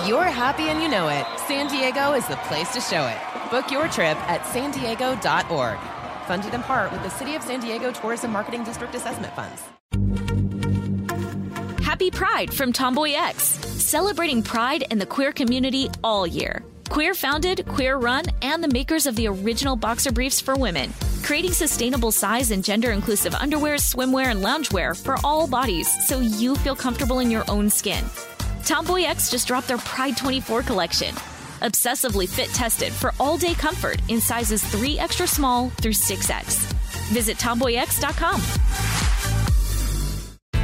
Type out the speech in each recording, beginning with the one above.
If you're happy and you know it, San Diego is the place to show it. Book your trip at sandiego.org. Funded in part with the City of San Diego Tourism Marketing District Assessment Funds. Happy Pride from Tomboy X, celebrating pride and the queer community all year. Queer founded, queer run, and the makers of the original boxer briefs for women, creating sustainable size and gender inclusive underwear, swimwear, and loungewear for all bodies so you feel comfortable in your own skin. Tomboy X just dropped their Pride 24 collection. Obsessively fit tested for all-day comfort in sizes 3 extra small through 6X. Visit TomboyX.com.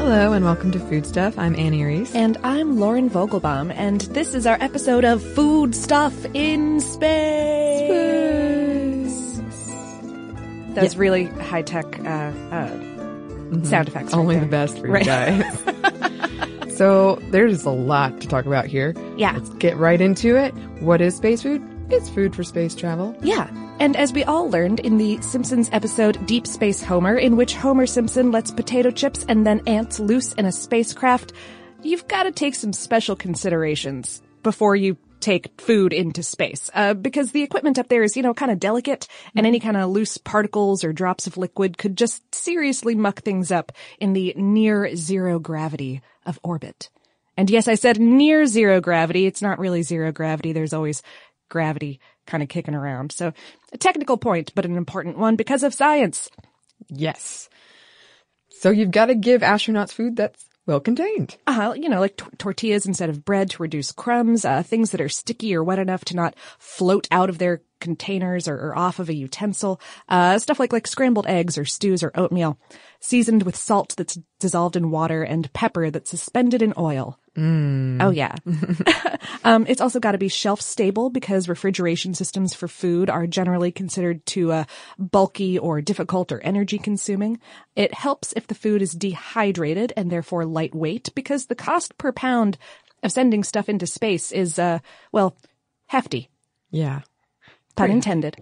Hello and welcome to Food Stuff. I'm Annie Reese. And I'm Lauren Vogelbaum, and this is our episode of Food Stuff in Space. That's really high-tech sound effects. Only right the best for you guys. So there's a lot to talk about here. Yeah. Let's get right into it. What is space food? It's food for space travel. Yeah. And as we all learned in the Simpsons episode Deep Space Homer, in which Homer Simpson lets potato chips and then ants loose in a spacecraft, you've got to take some special considerations before you take food into space, because the equipment up there is, kind of delicate, and any kind of loose particles or drops of liquid could just seriously muck things up in the near zero gravity of orbit. And yes, I said near zero gravity. It's not really zero gravity. There's always gravity kind of kicking around. So a technical point, but an important one because of science. Yes. So you've got to give astronauts food that's well-contained. Like tortillas instead of bread to reduce crumbs, things that are sticky or wet enough to not float out of their containers or off of a utensil, stuff like scrambled eggs or stews or oatmeal, seasoned with salt that's dissolved in water and pepper that's suspended in oil. Mm. Oh, yeah. It's also got to be shelf-stable because refrigeration systems for food are generally considered too bulky or difficult or energy-consuming. It helps if the food is dehydrated and therefore lightweight because the cost per pound of sending stuff into space is, hefty. Yeah. Pun intended.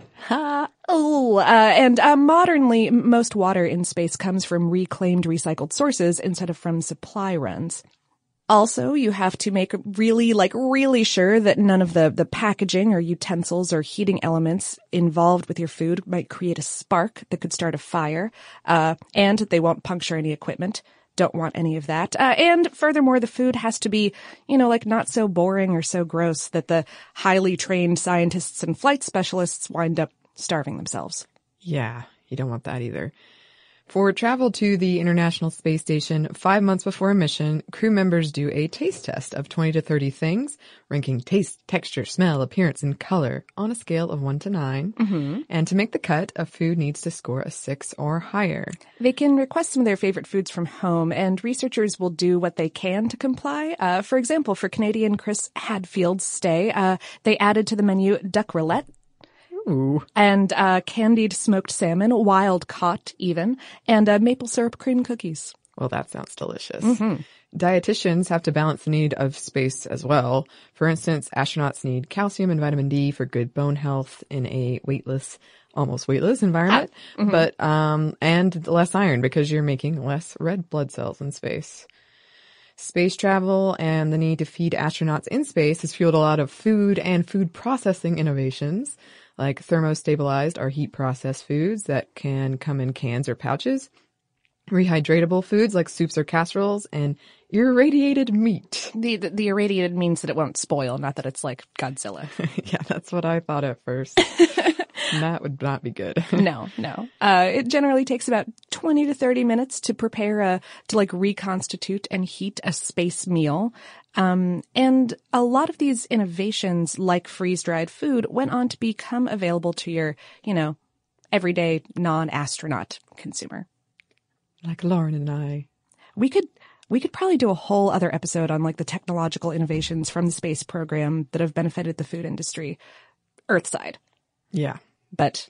Modernly, most water in space comes from reclaimed, recycled sources instead of from supply runs. Also, you have to make really sure that none of the packaging or utensils or heating elements involved with your food might create a spark that could start a fire, and that they won't puncture any equipment. Don't want any of that. And furthermore, the food has to be, not so boring or so gross that the highly trained scientists and flight specialists wind up starving themselves. Yeah, you don't want that either. For travel to the International Space Station, 5 months before a mission, crew members do a taste test of 20 to 30 things, ranking taste, texture, smell, appearance, and color on a scale of 1 to 9. Mm-hmm. And to make the cut, a food needs to score a 6 or higher. They can request some of their favorite foods from home, and researchers will do what they can to comply. For example, for Canadian Chris Hadfield's stay, they added to the menu duck roulette, Ooh. And candied smoked salmon, wild caught even, and maple syrup cream cookies. Well, that sounds delicious. Mm-hmm. Dietitians have to balance the need of space as well. For instance, astronauts need calcium and vitamin D for good bone health in a almost weightless environment, mm-hmm. but and less iron because you're making less red blood cells in space. Space travel and the need to feed astronauts in space has fueled a lot of food and food processing innovations, like thermostabilized or heat-processed foods that can come in cans or pouches, rehydratable foods like soups or casseroles, and irradiated meat. The irradiated means that it won't spoil, not that it's like Godzilla. Yeah, that's what I thought at first. That would not be good. No. It generally takes about 20 to 30 minutes to prepare to reconstitute and heat a space meal. And a lot of these innovations, like freeze-dried food, went on to become available to your, everyday non-astronaut consumer. Like Lauren and I. We could probably do a whole other episode on the technological innovations from the space program that have benefited the food industry Earthside. Yeah. But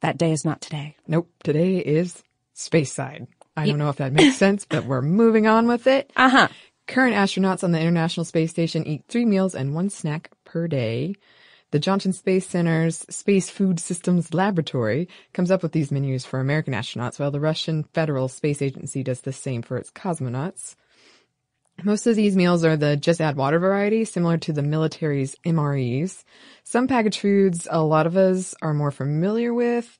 that day is not today. Nope. Today is space side. I don't know if that makes sense, but we're moving on with it. Uh-huh. Current astronauts on the International Space Station eat 3 meals and 1 snack per day. The Johnson Space Center's Space Food Systems Laboratory comes up with these menus for American astronauts, while the Russian Federal Space Agency does the same for its cosmonauts. Most of these meals are the just add water variety, similar to the military's MREs. Some packaged foods a lot of us are more familiar with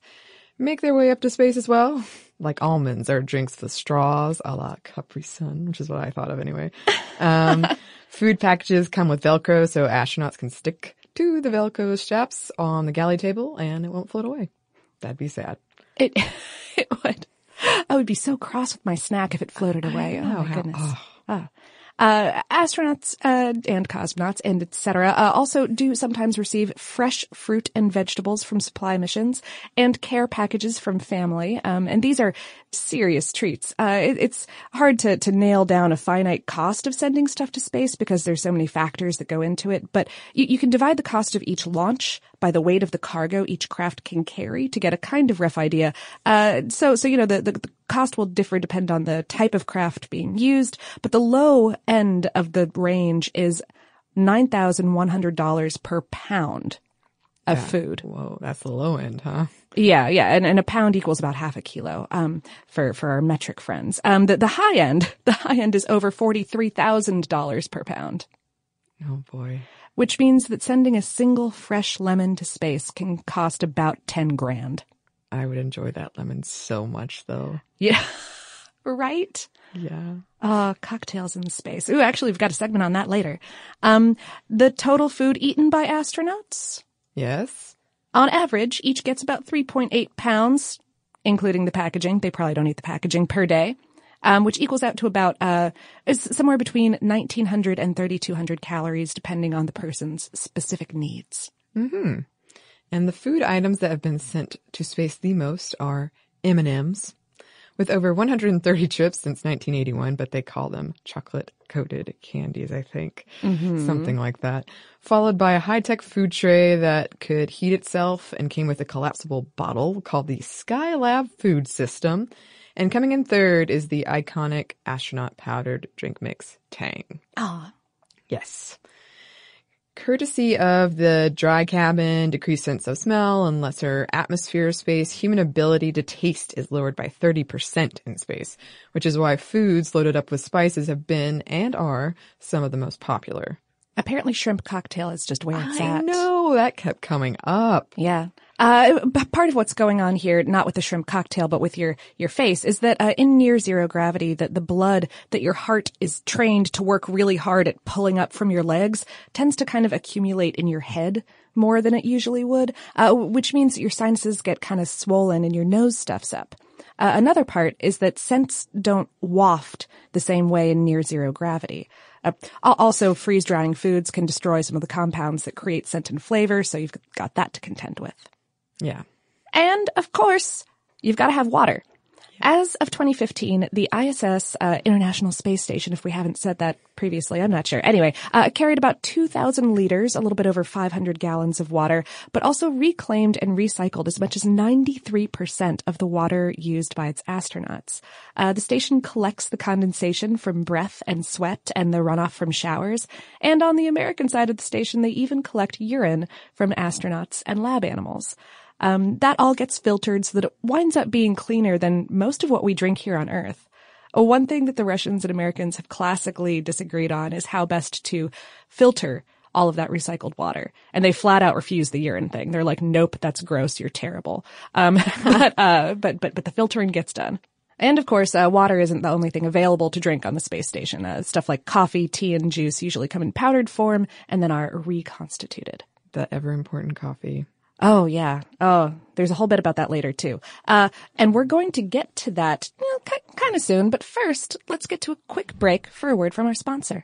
make their way up to space as well, like almonds or drinks with straws, a la Capri Sun, which is what I thought of anyway. Food packages come with Velcro, so astronauts can stick to the Velcro straps on the galley table and it won't float away. That'd be sad. It would. I would be so cross with my snack if it floated away. Oh, my goodness. Astronauts and cosmonauts and etc. Also do sometimes receive fresh fruit and vegetables from supply missions and care packages from family. And these are serious treats. It's hard to nail down a finite cost of sending stuff to space because there's so many factors that go into it. But you can divide the cost of each launch by the weight of the cargo each craft can carry to get a kind of rough idea. The cost will differ depend on the type of craft being used, but the low end of the range is $9,100 per pound of food. Whoa, that's the low end, huh? Yeah. And a pound equals about half a kilo, for our metric friends. The high end is over $43,000 per pound. Oh boy. Which means that sending a single fresh lemon to space can cost about $10,000. I would enjoy that lemon so much, though. Yeah. Right? Yeah. Cocktails in space. Ooh, actually, we've got a segment on that later. The total food eaten by astronauts? Yes. On average, each gets about 3.8 pounds, including the packaging. They probably don't eat the packaging per day, which equals out to about somewhere between 1,900 and 3,200 calories, depending on the person's specific needs. Mm-hmm. And the food items that have been sent to space the most are M&Ms, with over 130 trips since 1981, but they call them chocolate-coated candies, I think, something like that, followed by a high-tech food tray that could heat itself and came with a collapsible bottle called the Skylab Food System. And coming in third is the iconic astronaut powdered drink mix, Tang. Oh. Yes. Courtesy of the dry cabin, decreased sense of smell, and lesser atmosphere space, human ability to taste is lowered by 30% in space, which is why foods loaded up with spices have been and are some of the most popular. Apparently shrimp cocktail is just where it's at. I know, that kept coming up. Yeah. Part of what's going on here, not with the shrimp cocktail, but with your face, is that in near-zero gravity, that the blood that your heart is trained to work really hard at pulling up from your legs tends to kind of accumulate in your head more than it usually would, which means that your sinuses get kind of swollen and your nose stuffs up. Another part is that scents don't waft the same way in near-zero gravity. Also, freeze-drying foods can destroy some of the compounds that create scent and flavor, so you've got that to contend with. Yeah. And, of course, you've got to have water. As of 2015, the ISS, International Space Station, if we haven't said that previously, I'm not sure. Anyway, carried about 2,000 liters, a little bit over 500 gallons of water, but also reclaimed and recycled as much as 93% of the water used by its astronauts. The station collects the condensation from breath and sweat and the runoff from showers. And on the American side of the station, they even collect urine from astronauts and lab animals. That all gets filtered so that it winds up being cleaner than most of what we drink here on Earth. One thing that the Russians and Americans have classically disagreed on is how best to filter all of that recycled water. And they flat out refuse the urine thing. They're like, nope, that's gross. You're terrible. But the filtering gets done. And of course, water isn't the only thing available to drink on the space station. Stuff like coffee, tea, and juice usually come in powdered form and then are reconstituted. The ever important coffee. Oh, yeah. Oh, there's a whole bit about that later, too. And we're going to get to that kind of soon. But first, let's get to a quick break for a word from our sponsor.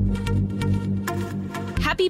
Happy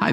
Hi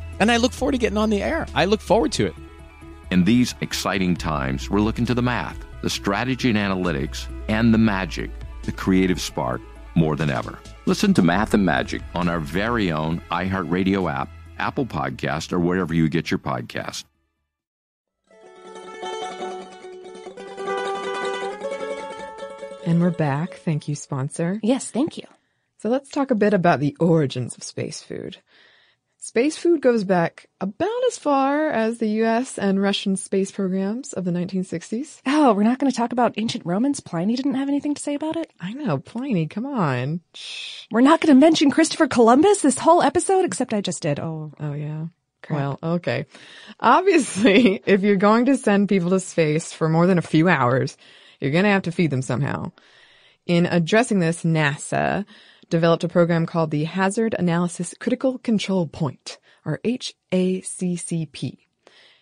And I look forward to getting on the air. I look forward to it. In these exciting times, we're looking to the math, the strategy and analytics, and the magic, the creative spark, more than ever. Listen to Math and Magic on our very own iHeartRadio app, Apple Podcast, or wherever you get your podcast. And we're back. Thank you, sponsor. Yes, thank you. So let's talk a bit about the origins of space food. Space food goes back about as far as the U.S. and Russian space programs of the 1960s. Oh, we're not going to talk about ancient Romans? Pliny didn't have anything to say about it? I know, Pliny, come on. Shh. We're not going to mention Christopher Columbus this whole episode, except I just did. Oh yeah. Crap. Well, okay. Obviously, if you're going to send people to space for more than a few hours, you're going to have to feed them somehow. In addressing this, NASA developed a program called the Hazard Analysis Critical Control Point, or HACCP.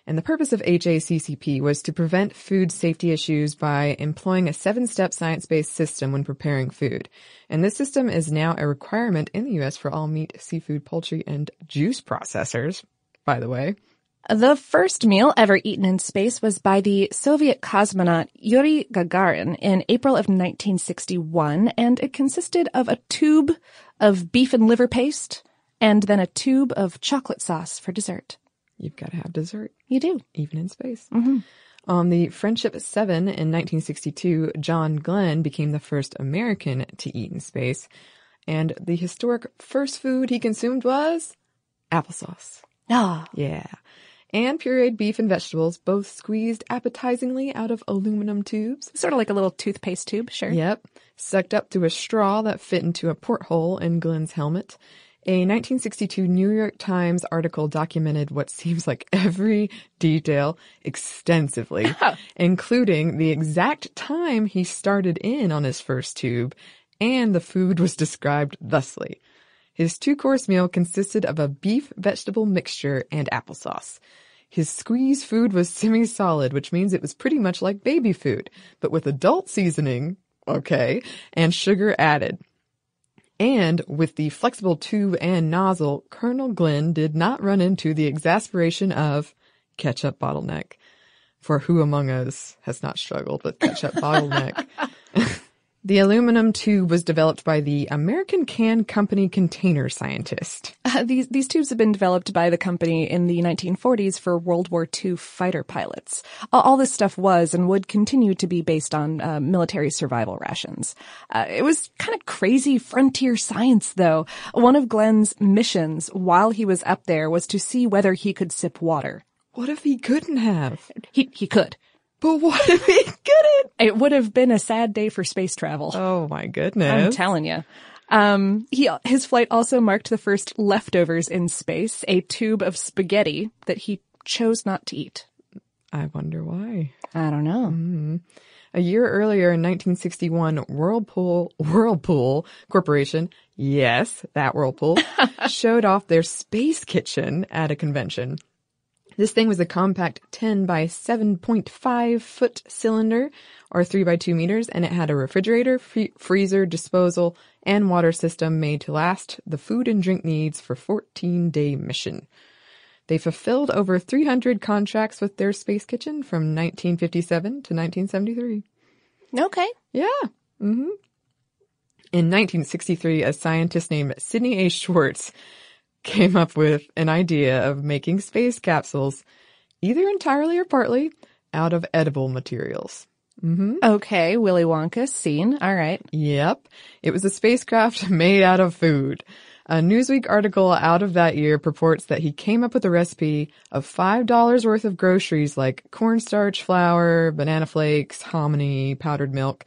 And the purpose of HACCP was to prevent food safety issues by employing a 7-step science-based system when preparing food. And this system is now a requirement in the U.S. for all meat, seafood, poultry, and juice processors, by the way. The first meal ever eaten in space was by the Soviet cosmonaut Yuri Gagarin in April of 1961, and it consisted of a tube of beef and liver paste and then a tube of chocolate sauce for dessert. You've got to have dessert. You do. Even in space. Mm-hmm. On the Friendship 7 in 1962, John Glenn became the first American to eat in space, and the historic first food he consumed was applesauce. Ah. Oh. Yeah. And pureed beef and vegetables, both squeezed appetizingly out of aluminum tubes. Sort of like a little toothpaste tube, sure. Yep. Sucked up through a straw that fit into a porthole in Glenn's helmet. A 1962 New York Times article documented what seems like every detail extensively, including the exact time he started in on his first tube, and the food was described thusly. His two-course meal consisted of a beef-vegetable mixture and applesauce. His squeeze food was semi-solid, which means it was pretty much like baby food, but with adult seasoning, okay, and sugar added. And with the flexible tube and nozzle, Colonel Glenn did not run into the exasperation of ketchup bottleneck. For who among us has not struggled with ketchup bottleneck? The aluminum tube was developed by the American Can Company container scientist. These tubes have been developed by the company in the 1940s for World War II fighter pilots. All this stuff was and would continue to be based on military survival rations. It was kind of crazy frontier science, though. One of Glenn's missions while he was up there was to see whether he could sip water. What if he couldn't have? He could. But what if he couldn't? It would have been a sad day for space travel. Oh, my goodness. I'm telling you. His flight also marked the first leftovers in space, a tube of spaghetti that he chose not to eat. I wonder why. I don't know. Mm-hmm. A year earlier in 1961, Whirlpool Corporation, yes, that Whirlpool, showed off their space kitchen at a convention. This thing was a compact 10 by 7.5 foot cylinder, or 3 by 2 meters, and it had a refrigerator, freezer, disposal, and water system made to last the food and drink needs for 14-day mission. They fulfilled over 300 contracts with their space kitchen from 1957 to 1973. Okay. Yeah. Mm-hmm. In 1963, a scientist named Sidney A. Schwartz came up with an idea of making space capsules, either entirely or partly, out of edible materials. Mm-hmm. Okay, Willy Wonka scene. All right. Yep. It was a spacecraft made out of food. A Newsweek article out of that year purports that he came up with a recipe of $5 worth of groceries like cornstarch, flour, banana flakes, hominy, powdered milk,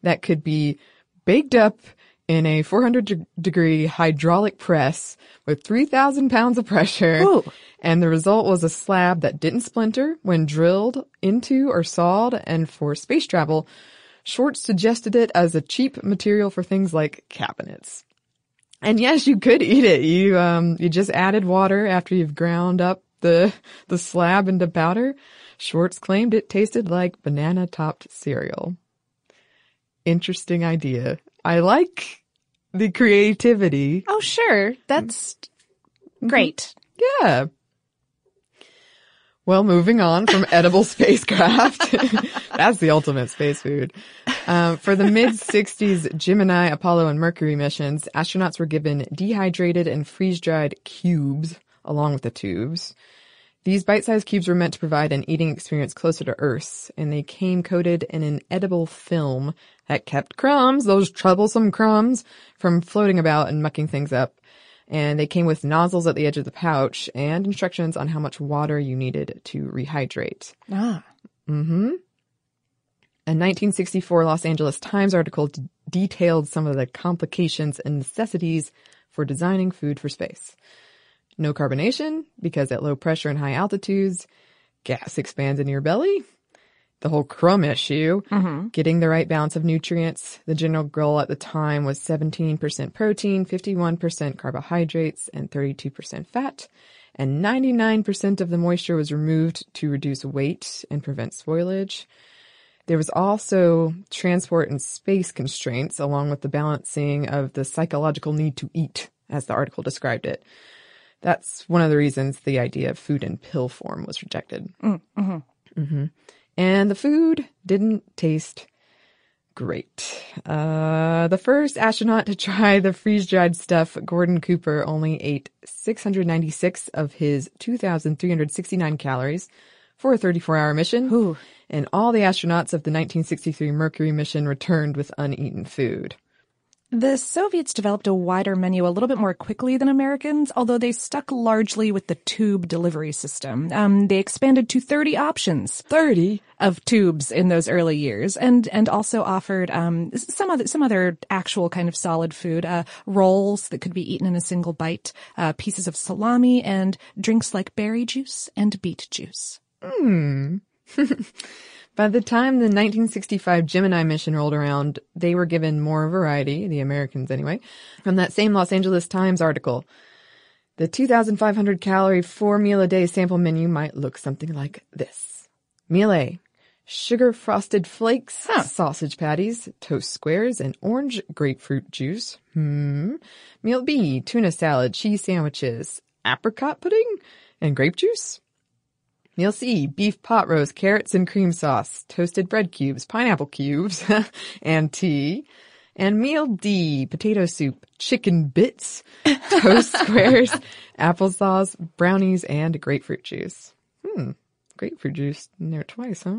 that could be baked up in a 400-degree hydraulic press with 3,000 pounds of pressure. Ooh. And the result was a slab that didn't splinter when drilled into or sawed, and for space travel, Schwartz suggested it as a cheap material for things like cabinets. And yes, you could eat it. You just added water after you've ground up the slab into powder. Schwartz claimed it tasted like banana-topped cereal. Interesting idea. I like the creativity. Oh, sure. That's great. Yeah. Well, moving on from edible spacecraft. That's the ultimate space food. For the mid-'60s Gemini, Apollo, and Mercury missions, astronauts were given dehydrated and freeze-dried cubes along with the tubes. These bite-sized cubes were meant to provide an eating experience closer to Earth's, and they came coated in an edible film that kept crumbs, those troublesome crumbs, from floating about and mucking things up. And they came with nozzles at the edge of the pouch and instructions on how much water you needed to rehydrate. Ah. Mm-hmm. A 1964 Los Angeles Times article detailed some of the complications and necessities for designing food for space. No carbonation, because at low pressure and high altitudes, gas expands in your belly. The whole crumb issue, mm-hmm. Getting the right balance of nutrients. The general goal at the time was 17% protein, 51% carbohydrates, and 32% fat. And 99% of the moisture was removed to reduce weight and prevent spoilage. There was also transport and space constraints, along with the balancing of the psychological need to eat, as the article described it. That's one of the reasons the idea of food in pill form was rejected. Mm-hmm. Mm-hmm. And the food didn't taste great. The first astronaut to try the freeze-dried stuff, Gordon Cooper, only ate 696 of his 2,369 calories for a 34-hour mission. Ooh. And all the astronauts of the 1963 Mercury mission returned with uneaten food. The Soviets developed a wider menu a little bit more quickly than Americans, although they stuck largely with the tube delivery system. They expanded to 30 options. 30? Of tubes in those early years, and also offered some other actual kind of solid food, rolls that could be eaten in a single bite, pieces of salami, and drinks like berry juice and beet juice. Hmm. By the time the 1965 Gemini mission rolled around, they were given more variety, the Americans anyway, from that same Los Angeles Times article. The 2,500-calorie four-meal-a-day sample menu might look something like this. Meal A, sugar-frosted flakes, sausage patties, toast squares, and orange grapefruit juice. Meal B, tuna salad, cheese sandwiches, apricot pudding, and grape juice. Meal C, beef pot roast, carrots and cream sauce, toasted bread cubes, pineapple cubes, and tea. And meal D, potato soup, chicken bits, toast squares, applesauce, brownies, and grapefruit juice. Grapefruit juice in there twice, huh?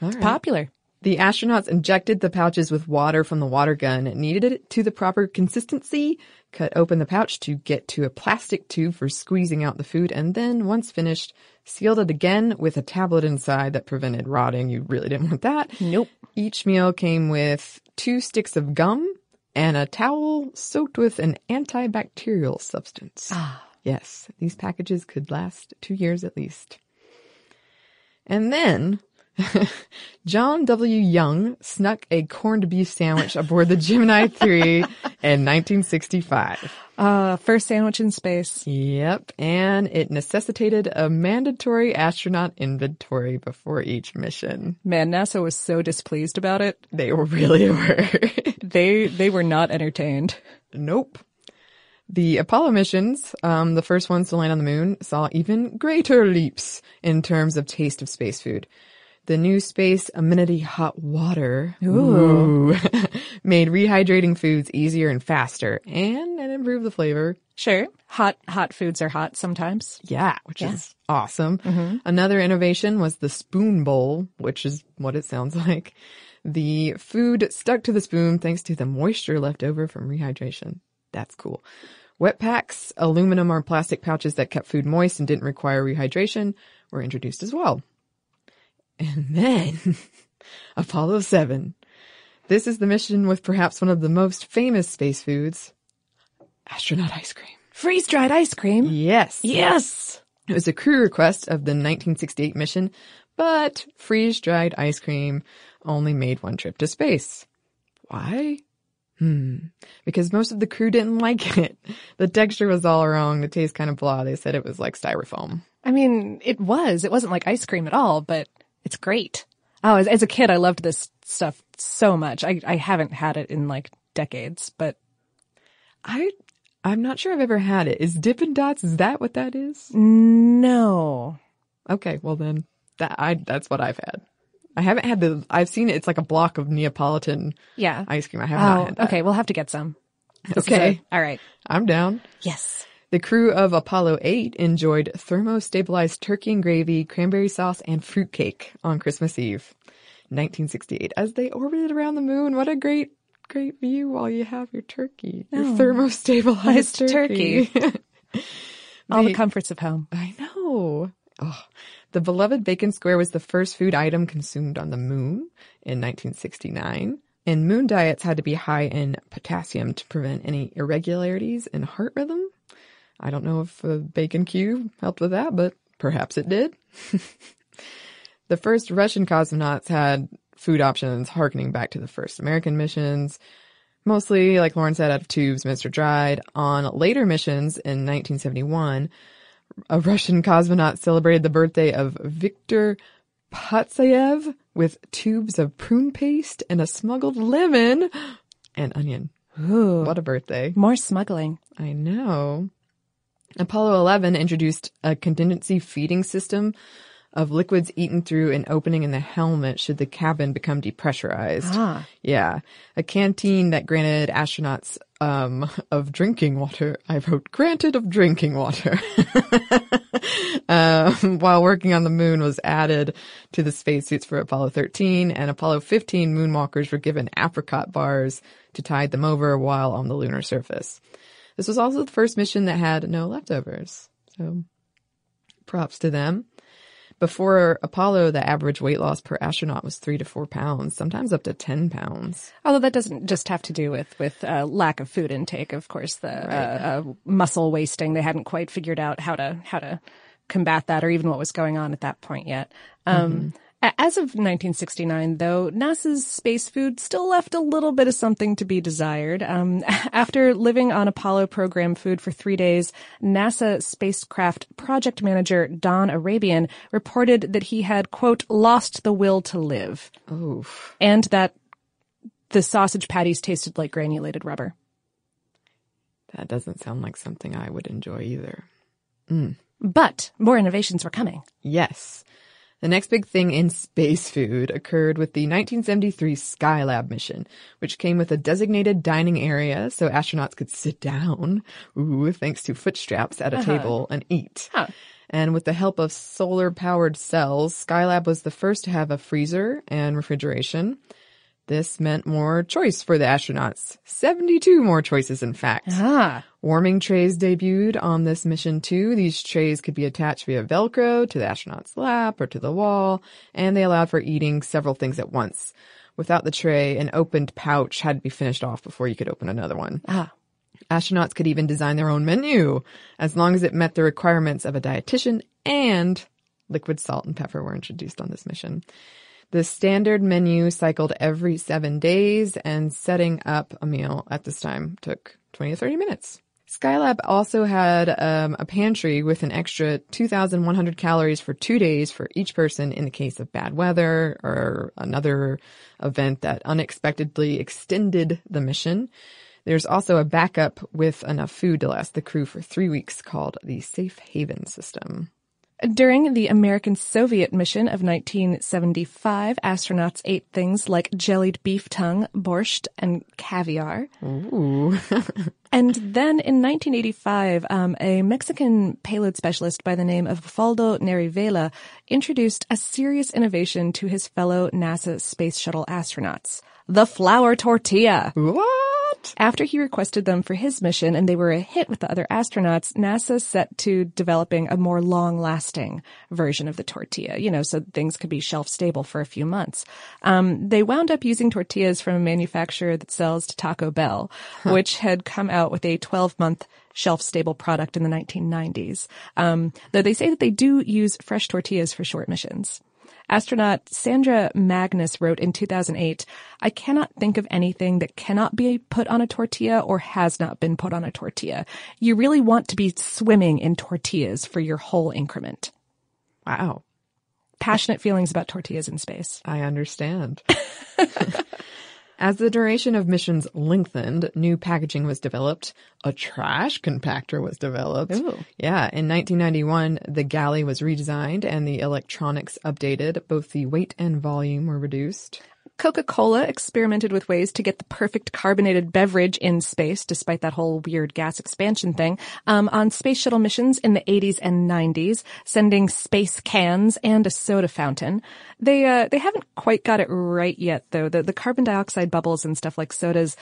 All right. Popular. The astronauts injected the pouches with water from the water gun, kneaded it to the proper consistency, cut open the pouch to get to a plastic tube for squeezing out the food, and then, once finished, sealed it again with a tablet inside that prevented rotting. You really didn't want that. Nope. Each meal came with 2 sticks of gum and a towel soaked with an antibacterial substance. Ah. Yes, these packages could last 2 years at least. And then... John W. Young snuck a corned beef sandwich aboard the Gemini 3 in 1965. First sandwich in space. Yep, and it necessitated a mandatory astronaut inventory before each mission. Man, NASA was so displeased about it. They really were. They were not entertained. Nope. The Apollo missions, the first ones to land on the moon, saw even greater leaps in terms of taste of space food. The new space amenity hot water made rehydrating foods easier and faster, and it improved the flavor. Sure. Hot foods are hot sometimes. Yeah, which is awesome. Mm-hmm. Another innovation was the spoon bowl, which is what it sounds like. The food stuck to the spoon thanks to the moisture left over from rehydration. That's cool. Wet packs, aluminum or plastic pouches that kept food moist and didn't require rehydration, were introduced as well. And then, Apollo 7. This is the mission with perhaps one of the most famous space foods, astronaut ice cream. Freeze-dried ice cream? Yes. Yes! It was a crew request of the 1968 mission, but freeze-dried ice cream only made one trip to space. Why? Because most of the crew didn't like it. The texture was all wrong. The taste kind of blah. They said it was like styrofoam. I mean, it was. It wasn't like ice cream at all, but... it's great. Oh, as a kid, I loved this stuff so much. I haven't had it in like decades, but I'm not sure I've ever had it. Is Dippin' Dots, is that what that is? No. Okay, well then that's what I've had. I haven't had I've seen it. It's like a block of Neapolitan ice cream. I have not had that. Okay, we'll have to get some. Okay. All right. I'm down. Yes. The crew of Apollo 8 enjoyed thermostabilized turkey and gravy, cranberry sauce, and fruitcake on Christmas Eve, 1968. As they orbited around the moon, what a great, great view while you have your turkey. Oh. Your thermostabilized turkey. All the comforts of home. I know. Oh. The beloved bacon square was the first food item consumed on the moon in 1969. And moon diets had to be high in potassium to prevent any irregularities in heart rhythm. I don't know if a bacon cube helped with that, but perhaps it did. The first Russian cosmonauts had food options harkening back to the first American missions, mostly, like Lauren said, out of tubes, minced or dried. On later missions in 1971, a Russian cosmonaut celebrated the birthday of Viktor Patsayev with tubes of prune paste and a smuggled lemon and onion. Ooh, what a birthday. More smuggling. I know. Apollo 11 introduced a contingency feeding system of liquids eaten through an opening in the helmet should the cabin become depressurized. Ah. Yeah. A canteen that granted astronauts of drinking water. I wrote, granted of drinking water. While working on the moon was added to the spacesuits for Apollo 13, and Apollo 15 moonwalkers were given apricot bars to tide them over while on the lunar surface. This was also the first mission that had no leftovers. So props to them. Before Apollo, the average weight loss per astronaut was 3 to 4 pounds, sometimes up to 10 pounds. Although that doesn't just have to do with lack of food intake, of course, the muscle wasting. They hadn't quite figured out how to combat that or even what was going on at that point yet. As of 1969, though, NASA's space food still left a little bit of something to be desired. After living on Apollo program food for 3 days, NASA spacecraft project manager Don Arabian reported that he had, quote, lost the will to live. Oof. And that the sausage patties tasted like granulated rubber. That doesn't sound like something I would enjoy either. Mm. But more innovations were coming. Yes. The next big thing in space food occurred with the 1973 Skylab mission, which came with a designated dining area so astronauts could sit down, thanks to foot straps, at a table and eat. Huh. And with the help of solar-powered cells, Skylab was the first to have a freezer and refrigeration. This meant more choice for the astronauts. 72 more choices, in fact. Ah. Warming trays debuted on this mission, too. These trays could be attached via Velcro to the astronaut's lap or to the wall, and they allowed for eating several things at once. Without the tray, an opened pouch had to be finished off before you could open another one. Ah. Astronauts could even design their own menu, as long as it met the requirements of a dietitian, and liquid salt and pepper were introduced on this mission. The standard menu cycled every 7 days, and setting up a meal at this time took 20 to 30 minutes. Skylab also had a pantry with an extra 2,100 calories for 2 days for each person in the case of bad weather or another event that unexpectedly extended the mission. There's also a backup with enough food to last the crew for 3 weeks called the Safe Haven System. During the American-Soviet mission of 1975, astronauts ate things like jellied beef tongue, borscht, and caviar. Ooh. And then in 1985, a Mexican payload specialist by the name of Faldo Nerivela introduced a serious innovation to his fellow NASA space shuttle astronauts, the flour tortilla. What? After he requested them for his mission and they were a hit with the other astronauts, NASA set to developing a more long-lasting version of the tortilla, you know, so things could be shelf-stable for a few months. They wound up using tortillas from a manufacturer that sells to Taco Bell, which had come out with a 12-month shelf-stable product in the 1990s. Though they say that they do use fresh tortillas for short missions. Astronaut Sandra Magnus wrote in 2008, "I cannot think of anything that cannot be put on a tortilla or has not been put on a tortilla. You really want to be swimming in tortillas for your whole increment." Wow. Passionate feelings about tortillas in space. I understand. As the duration of missions lengthened, new packaging was developed. A trash compactor was developed. Ooh. Yeah. In 1991, the galley was redesigned and the electronics updated. Both the weight and volume were reduced. Coca-Cola experimented with ways to get the perfect carbonated beverage in space, despite that whole weird gas expansion thing, on space shuttle missions in the 80s and 90s, sending space cans and a soda fountain. They haven't quite got it right yet, though. The carbon dioxide bubbles and stuff like sodas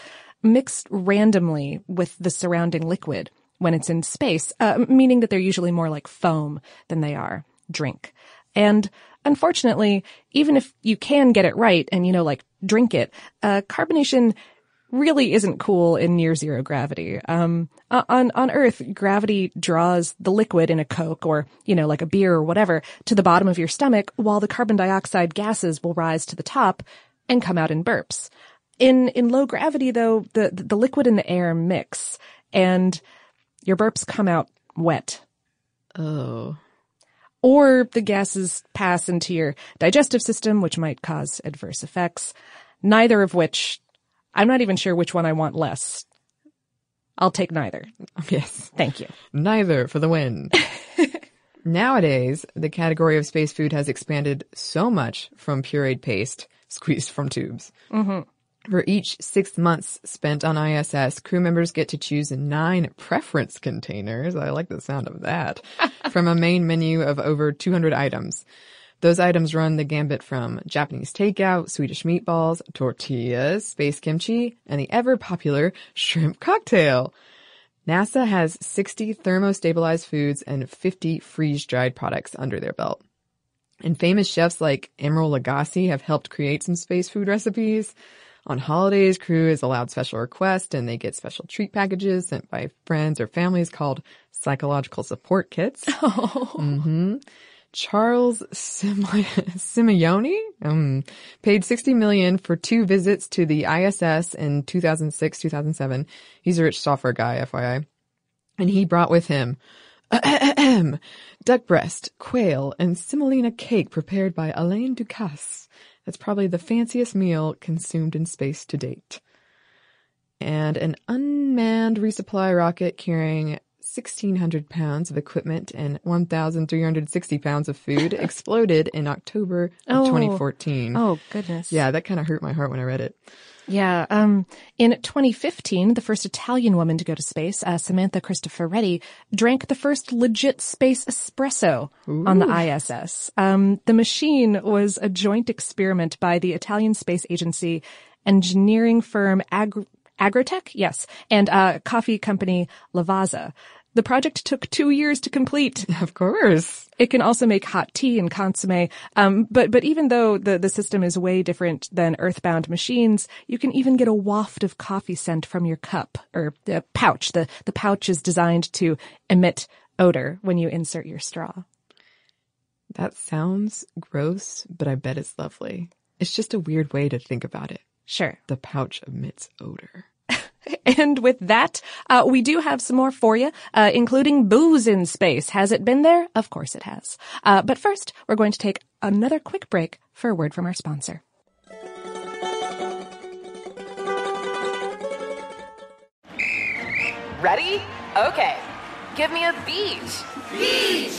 mixed randomly with the surrounding liquid when it's in space, meaning that they're usually more like foam than they are drink. And unfortunately, even if you can get it right and, you know, like drink it, carbonation really isn't cool in near zero gravity. On Earth, gravity draws the liquid in a Coke or, you know, like a beer or whatever to the bottom of your stomach, while the carbon dioxide gases will rise to the top and come out in burps. In low gravity, though, the liquid and the air mix and your burps come out wet. Oh. Or the gases pass into your digestive system, which might cause adverse effects. Neither of which, I'm not even sure which one I want less. I'll take neither. Yes. Thank you. Neither for the win. Nowadays, the category of space food has expanded so much from pureed paste squeezed from tubes. Mm-hmm. For each 6 months spent on ISS, crew members get to choose 9 preference containers, I like the sound of that, from a main menu of over 200 items. Those items run the gambit from Japanese takeout, Swedish meatballs, tortillas, space kimchi, and the ever-popular shrimp cocktail. NASA has 60 thermostabilized foods and 50 freeze-dried products under their belt. And famous chefs like Emeril Lagasse have helped create some space food recipes. On holidays, crew is allowed special requests, and they get special treat packages sent by friends or families called psychological support kits. Oh. Mm-hmm. Charles Simeoni paid $60 million for 2 visits to the ISS in 2006-2007. He's a rich software guy, FYI. And he brought with him duck breast, quail, and semolina cake prepared by Alain Ducasse. That's probably the fanciest meal consumed in space to date. And an unmanned resupply rocket carrying 1,600 pounds of equipment and 1,360 pounds of food exploded in October of 2014. Oh, goodness. Yeah, that kind of hurt my heart when I read it. Yeah. In 2015, the first Italian woman to go to space, Samantha Cristoforetti, drank the first legit space espresso on the ISS. The machine was a joint experiment by the Italian Space Agency engineering firm Agritech, yes, and coffee company Lavazza. The project took 2 years to complete. Of course. It can also make hot tea and consomme. But even though the system is way different than earthbound machines, you can even get a waft of coffee scent from your cup or pouch. The pouch is designed to emit odor when you insert your straw. That sounds gross, but I bet it's lovely. It's just a weird way to think about it. Sure. The pouch emits odor. And with that, we do have some more for you, including booze in space. Has it been there? Of course it has. But first, we're going to take another quick break for a word from our sponsor. Ready? Okay. Give me a beach. Beach.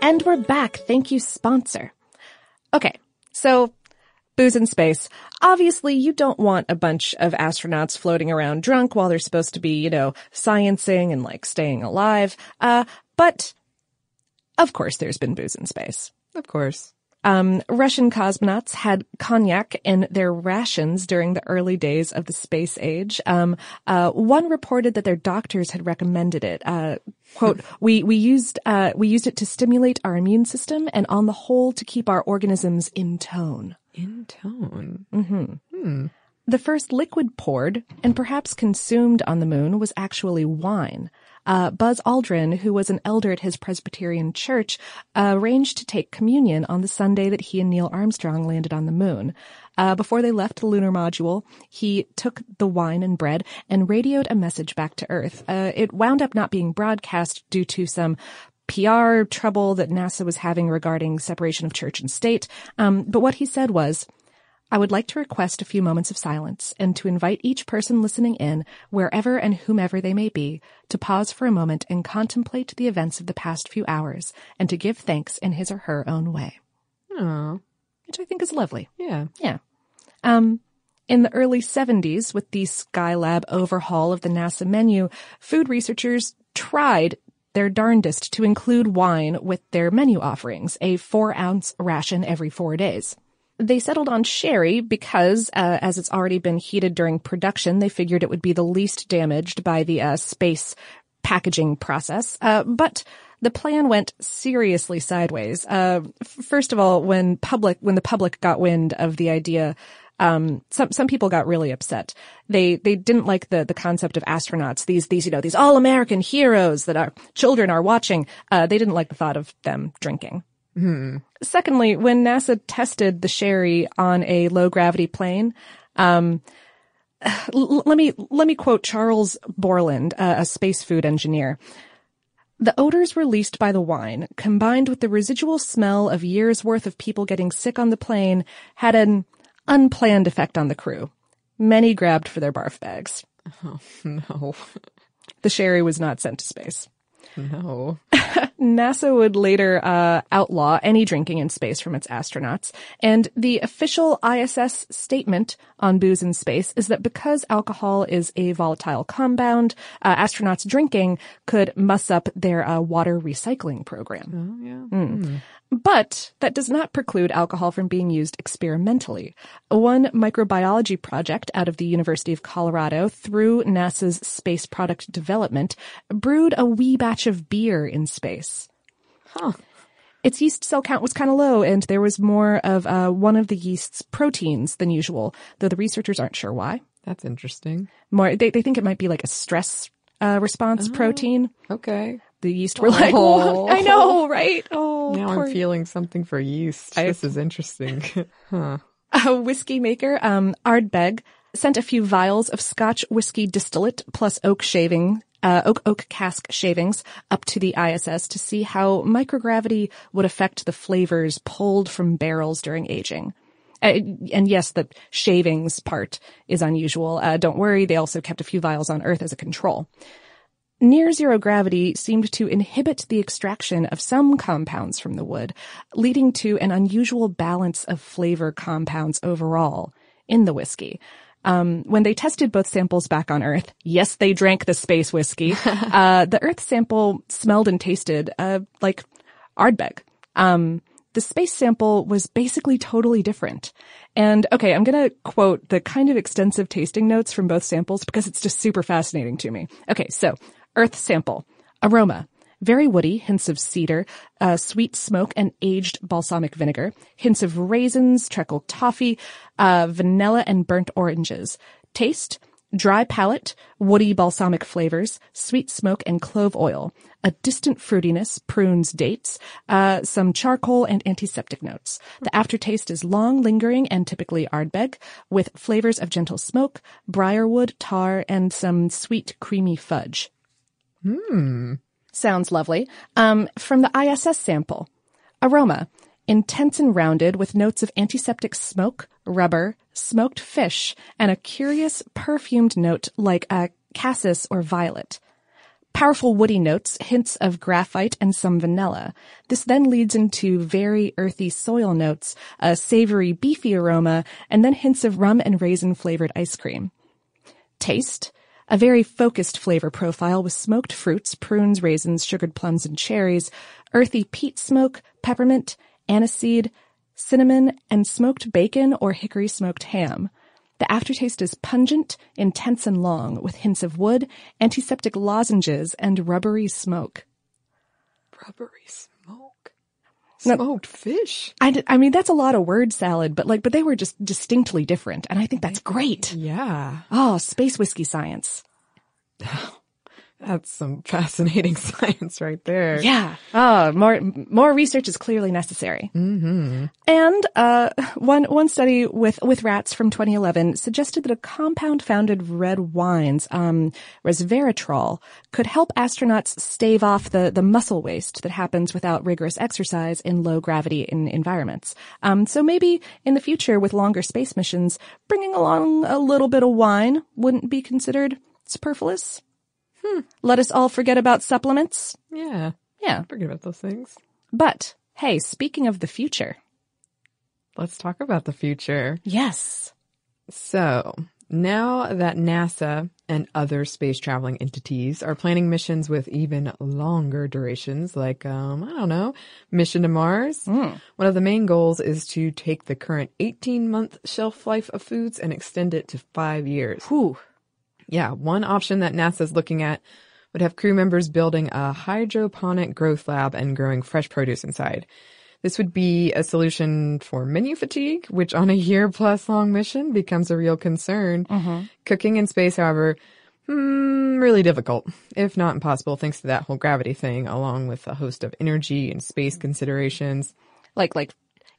And we're back. Thank you, sponsor. Okay, so booze in space. Obviously, you don't want a bunch of astronauts floating around drunk while they're supposed to be, you know, sciencing and, like, staying alive. But of course there's been booze in space. Of course. Russian cosmonauts had cognac in their rations during the early days of the space age. One reported that their doctors had recommended it. Quote, we used it to stimulate our immune system and on the whole to keep our organisms in tone. In tone? Mm-hmm. Hmm. The first liquid poured and perhaps consumed on the moon was actually wine. Buzz Aldrin, who was an elder at his Presbyterian church, arranged to take communion on the Sunday that he and Neil Armstrong landed on the moon. Before they left the lunar module, he took the wine and bread and radioed a message back to Earth. It wound up not being broadcast due to some PR trouble that NASA was having regarding separation of church and state. But what he said was, I would like to request a few moments of silence and to invite each person listening in, wherever and whomever they may be, to pause for a moment and contemplate the events of the past few hours and to give thanks in his or her own way. Aww. Which I think is lovely. Yeah. Yeah. In the early 70s, with the Skylab overhaul of the NASA menu, food researchers tried their darndest to include wine with their menu offerings, a 4-ounce ration every 4 days. They settled on sherry because, as it's already been heated during production, they figured it would be the least damaged by the space packaging process. But the plan went seriously sideways. First of all, when the public got wind of the idea, some people got really upset. They didn't like the concept of astronauts, these all-American heroes that our children are watching. They didn't like the thought of them drinking. Hmm. Secondly, when NASA tested the sherry on a low-gravity plane, let me quote Charles Borland, a space food engineer. The odors released by the wine, combined with the residual smell of years' worth of people getting sick on the plane, had an unplanned effect on the crew. Many grabbed for their barf bags. Oh, no. The sherry was not sent to space. No. NASA would later outlaw any drinking in space from its astronauts, and the official ISS statement on booze in space is that because alcohol is a volatile compound, astronauts drinking could muss up their water recycling program. Oh, yeah. Mm. Mm. But that does not preclude alcohol from being used experimentally. One microbiology project out of the University of Colorado through NASA's space product development brewed a wee batch of beer in space. Huh. Its yeast cell count was kind of low, and there was more of one of the yeast's proteins than usual, though the researchers aren't sure why. That's interesting. They think it might be like a stress response protein. Okay. The yeast were like, oh, I know, right? Oh, now I'm feeling something for yeast. This is interesting. Huh. A whiskey maker, Ardbeg, sent a few vials of Scotch whiskey distillate plus oak cask shavings up to the ISS to see how microgravity would affect the flavors pulled from barrels during aging. And yes, the shavings part is unusual. Don't worry, they also kept a few vials on Earth as a control. Near-zero gravity seemed to inhibit the extraction of some compounds from the wood, leading to an unusual balance of flavor compounds overall in the whiskey. When they tested both samples back on Earth, yes, they drank the space whiskey, the Earth sample smelled and tasted like Ardbeg. The space sample was basically totally different. And, okay, I'm going to quote the kind of extensive tasting notes from both samples because it's just super fascinating to me. Okay, so Earth sample. Aroma. Very woody, hints of cedar, sweet smoke, and aged balsamic vinegar, hints of raisins, treacle toffee, vanilla, and burnt oranges. Taste, dry palate, woody balsamic flavors, sweet smoke, and clove oil, a distant fruitiness, prunes, dates, some charcoal and antiseptic notes. The aftertaste is long, lingering, and typically Ardbeg, with flavors of gentle smoke, briarwood, tar, and some sweet, creamy fudge. Mmm. Sounds lovely. From the ISS sample. Aroma. Intense and rounded with notes of antiseptic smoke, rubber, smoked fish, and a curious perfumed note like a cassis or violet. Powerful woody notes, hints of graphite and some vanilla. This then leads into very earthy soil notes, a savory beefy aroma, and then hints of rum and raisin flavored ice cream. Taste. A very focused flavor profile with smoked fruits, prunes, raisins, sugared plums, and cherries, earthy peat smoke, peppermint, aniseed, cinnamon, and smoked bacon or hickory-smoked ham. The aftertaste is pungent, intense, and long, with hints of wood, antiseptic lozenges, and rubbery smoke. Rubbery smoke? Smoked fish? I mean, that's a lot of word salad, but they were just distinctly different, and I think that's great. Yeah. Oh, space whiskey science. That's some fascinating science right there. Yeah. Oh, more research is clearly necessary. Mm-hmm. And one study with rats from 2011 suggested that a compound found in red wines, resveratrol, could help astronauts stave off the muscle waste that happens without rigorous exercise in low gravity environments. So maybe in the future with longer space missions, bringing along a little bit of wine wouldn't be considered superfluous. Let us all forget about supplements. Yeah. Yeah. Forget about those things. But, hey, speaking of the future. Let's talk about the future. Yes. So, now that NASA and other space traveling entities are planning missions with even longer durations, like, mission to Mars, one of the main goals is to take the current 18-month shelf life of foods and extend it to 5 years. Whew. Yeah, one option that NASA's looking at would have crew members building a hydroponic growth lab and growing fresh produce inside. This would be a solution for menu fatigue, which on a year-plus-long mission becomes a real concern. Mm-hmm. Cooking in space, however, really difficult, if not impossible, thanks to that whole gravity thing, along with a host of energy and space considerations. Like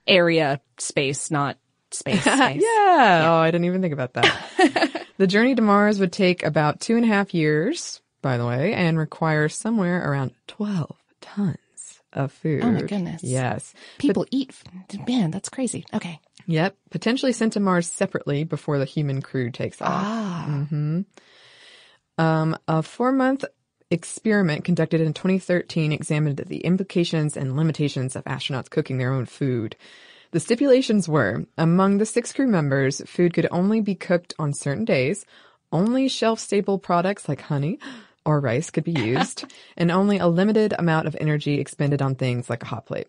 area, space, not space. Space. Yeah. Oh, I didn't even think about that. The journey to Mars would take about 2.5 years, by the way, and require somewhere around 12 tons of food. Oh, my goodness. Yes. Man, that's crazy. Okay. Yep. Potentially sent to Mars separately before the human crew takes off. Ah. Mm-hmm. A 4-month experiment conducted in 2013 examined the implications and limitations of astronauts cooking their own food. The stipulations were, among the 6 crew members, food could only be cooked on certain days, only shelf-stable products like honey or rice could be used, and only a limited amount of energy expended on things like a hot plate.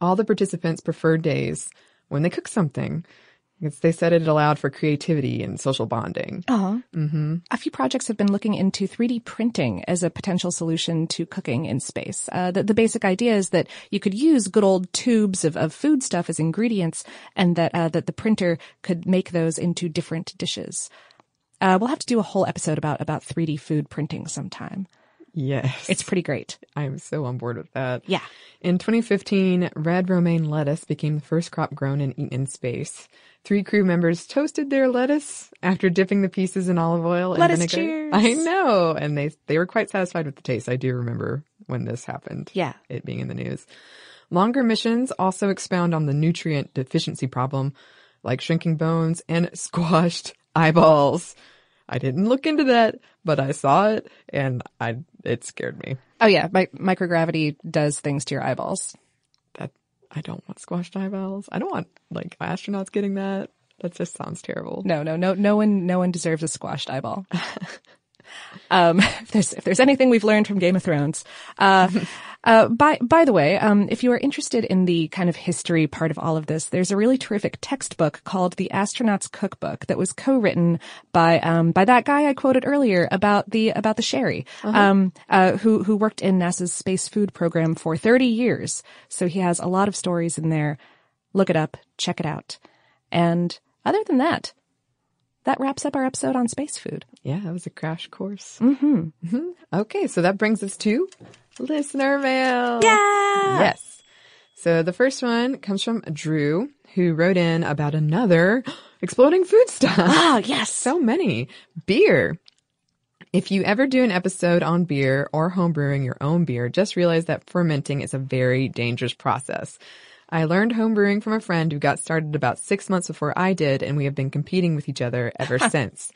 All the participants preferred days when they cooked something, because they said it allowed for creativity and social bonding. Uh-huh. Mm-hmm. A few projects have been looking into 3D printing as a potential solution to cooking in space. The basic idea is that you could use good old tubes of food stuff as ingredients, and that the printer could make those into different dishes. We'll have to do a whole episode about 3D food printing sometime. Yes. It's pretty great. I'm so on board with that. Yeah. In 2015, red romaine lettuce became the first crop grown and eaten in space. 3 crew members toasted their lettuce after dipping the pieces in olive oil and vinegar. Lettuce cheers. I know. And they were quite satisfied with the taste. I do remember when this happened. Yeah. It being in the news. Longer missions also expound on the nutrient deficiency problem, like shrinking bones and squashed eyeballs. I didn't look into that, but I saw it, and it scared me. Oh, yeah. Microgravity does things to your eyeballs. I don't want squashed eyeballs. I don't want, astronauts getting that. That just sounds terrible. No. No one deserves a squashed eyeball. If there's anything we've learned from Game of Thrones. By the way, if you are interested in the kind of history part of all of this, there's a really terrific textbook called The Astronaut's Cookbook that was co-written by that guy I quoted earlier about the sherry, uh-huh. Who worked in NASA's space food program for 30 years. So he has a lot of stories in there. Look it up, check it out. And other than that, that wraps up our episode on space food. Yeah, that was a crash course. Mm-hmm. Mm-hmm. Okay, so that brings us to listener mail. Yeah! Yes. So the first one comes from Drew, who wrote in about another exploding food stuff. Oh, yes. So many. Beer. If you ever do an episode on beer or homebrewing your own beer, just realize that fermenting is a very dangerous process. I learned homebrewing from a friend who got started about 6 months before I did, and we have been competing with each other ever since.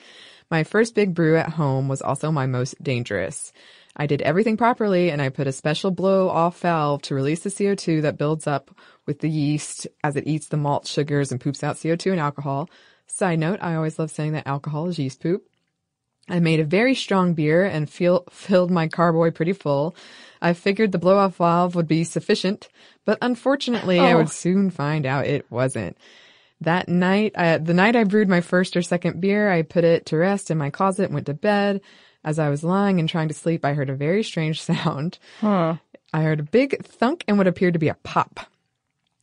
My first big brew at home was also my most dangerous. I did everything properly, and I put a special blow-off valve to release the CO2 that builds up with the yeast as it eats the malt sugars and poops out CO2 and alcohol. Side note, I always love saying that alcohol is yeast poop. I made a very strong beer and filled my carboy pretty full. I figured the blow-off valve would be sufficient, but unfortunately, I would soon find out it wasn't. That night, the night I brewed my first or second beer, I put it to rest in my closet and went to bed. As I was lying and trying to sleep, I heard a very strange sound. Huh. I heard a big thunk and what appeared to be a pop.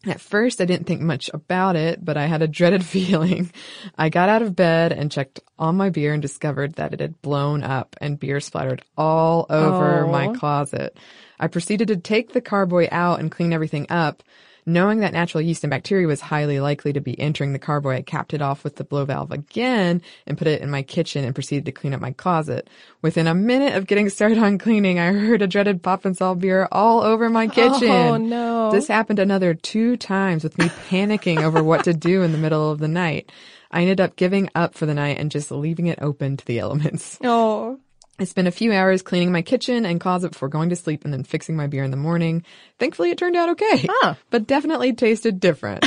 At first, I didn't think much about it, but I had a dreaded feeling. I got out of bed and checked on my beer and discovered that it had blown up and beer splattered all over my closet. I proceeded to take the carboy out and clean everything up. Knowing that natural yeast and bacteria was highly likely to be entering the carboy, I capped it off with the blow valve again and put it in my kitchen and proceeded to clean up my closet. Within a minute of getting started on cleaning, I heard a dreaded pop and saw beer all over my kitchen. Oh, no. This happened another 2 times with me panicking over what to do in the middle of the night. I ended up giving up for the night and just leaving it open to the elements. Oh. I spent a few hours cleaning my kitchen and closet before going to sleep and then fixing my beer in the morning. Thankfully, it turned out okay, but definitely tasted different.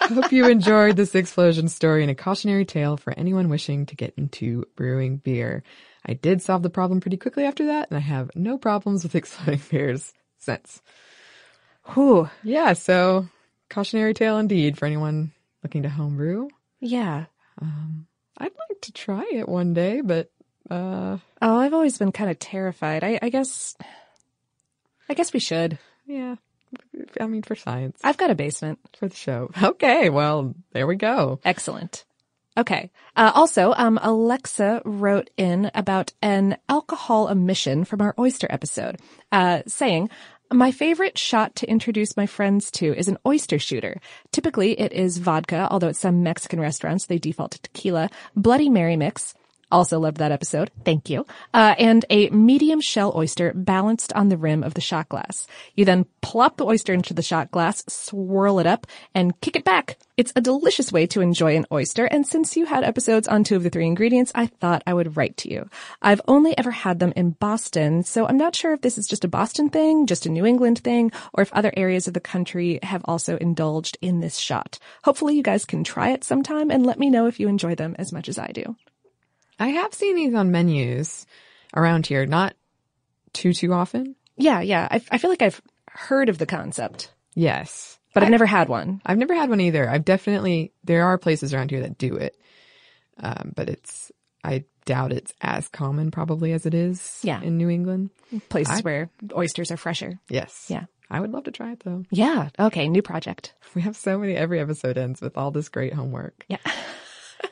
Hope you enjoyed this explosion story and a cautionary tale for anyone wishing to get into brewing beer. I did solve the problem pretty quickly after that, and I have no problems with exploding beers since. Whew. Yeah, so cautionary tale indeed for anyone looking to homebrew. Yeah. I'd like to try it one day, but... I've always been kind of terrified. I guess we should. Yeah. I mean, for science. I've got a basement. For the show. Okay. Well, there we go. Excellent. Okay. Also, Alexa wrote in about an alcohol omission from our oyster episode, saying, my favorite shot to introduce my friends to is an oyster shooter. Typically it is vodka, although at some Mexican restaurants they default to tequila, Bloody Mary mix. Also loved that episode. Thank you. And a medium shell oyster balanced on the rim of the shot glass. You then plop the oyster into the shot glass, swirl it up, and kick it back. It's a delicious way to enjoy an oyster, and since you had episodes on 2 of the 3 ingredients, I thought I would write to you. I've only ever had them in Boston, so I'm not sure if this is just a Boston thing, just a New England thing, or if other areas of the country have also indulged in this shot. Hopefully you guys can try it sometime and let me know if you enjoy them as much as I do. I have seen these on menus around here, not too often. Yeah. I feel like I've heard of the concept. Yes. But I've never had one. I've never had one either. There are places around here that do it. But I doubt it's as common probably as it is in New England. Places where oysters are fresher. Yes. Yeah. I would love to try it though. Yeah. Okay. New project. We have so many. Every episode ends with all this great homework. Yeah.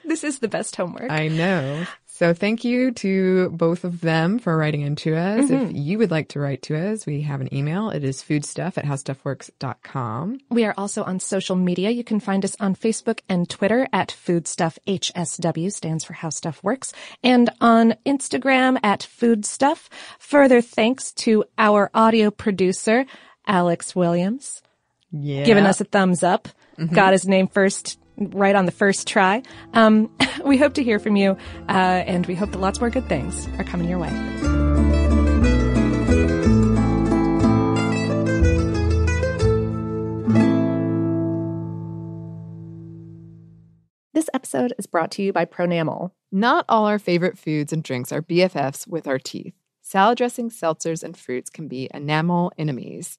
This is the best homework. I know. So thank you to both of them for writing in to us. Mm-hmm. If you would like to write to us, we have an email. It is foodstuff@howstuffworks.com. We are also on social media. You can find us on Facebook and Twitter at foodstuffhsw, stands for How Stuff Works, and on Instagram at foodstuff. Further thanks to our audio producer, Alex Williams, giving us a thumbs up. Mm-hmm. Got his name first right on the first try. We hope to hear from you, and we hope that lots more good things are coming your way. This episode is brought to you by Pronamel. Not all our favorite foods and drinks are BFFs with our teeth. Salad dressings, seltzers, and fruits can be enamel enemies.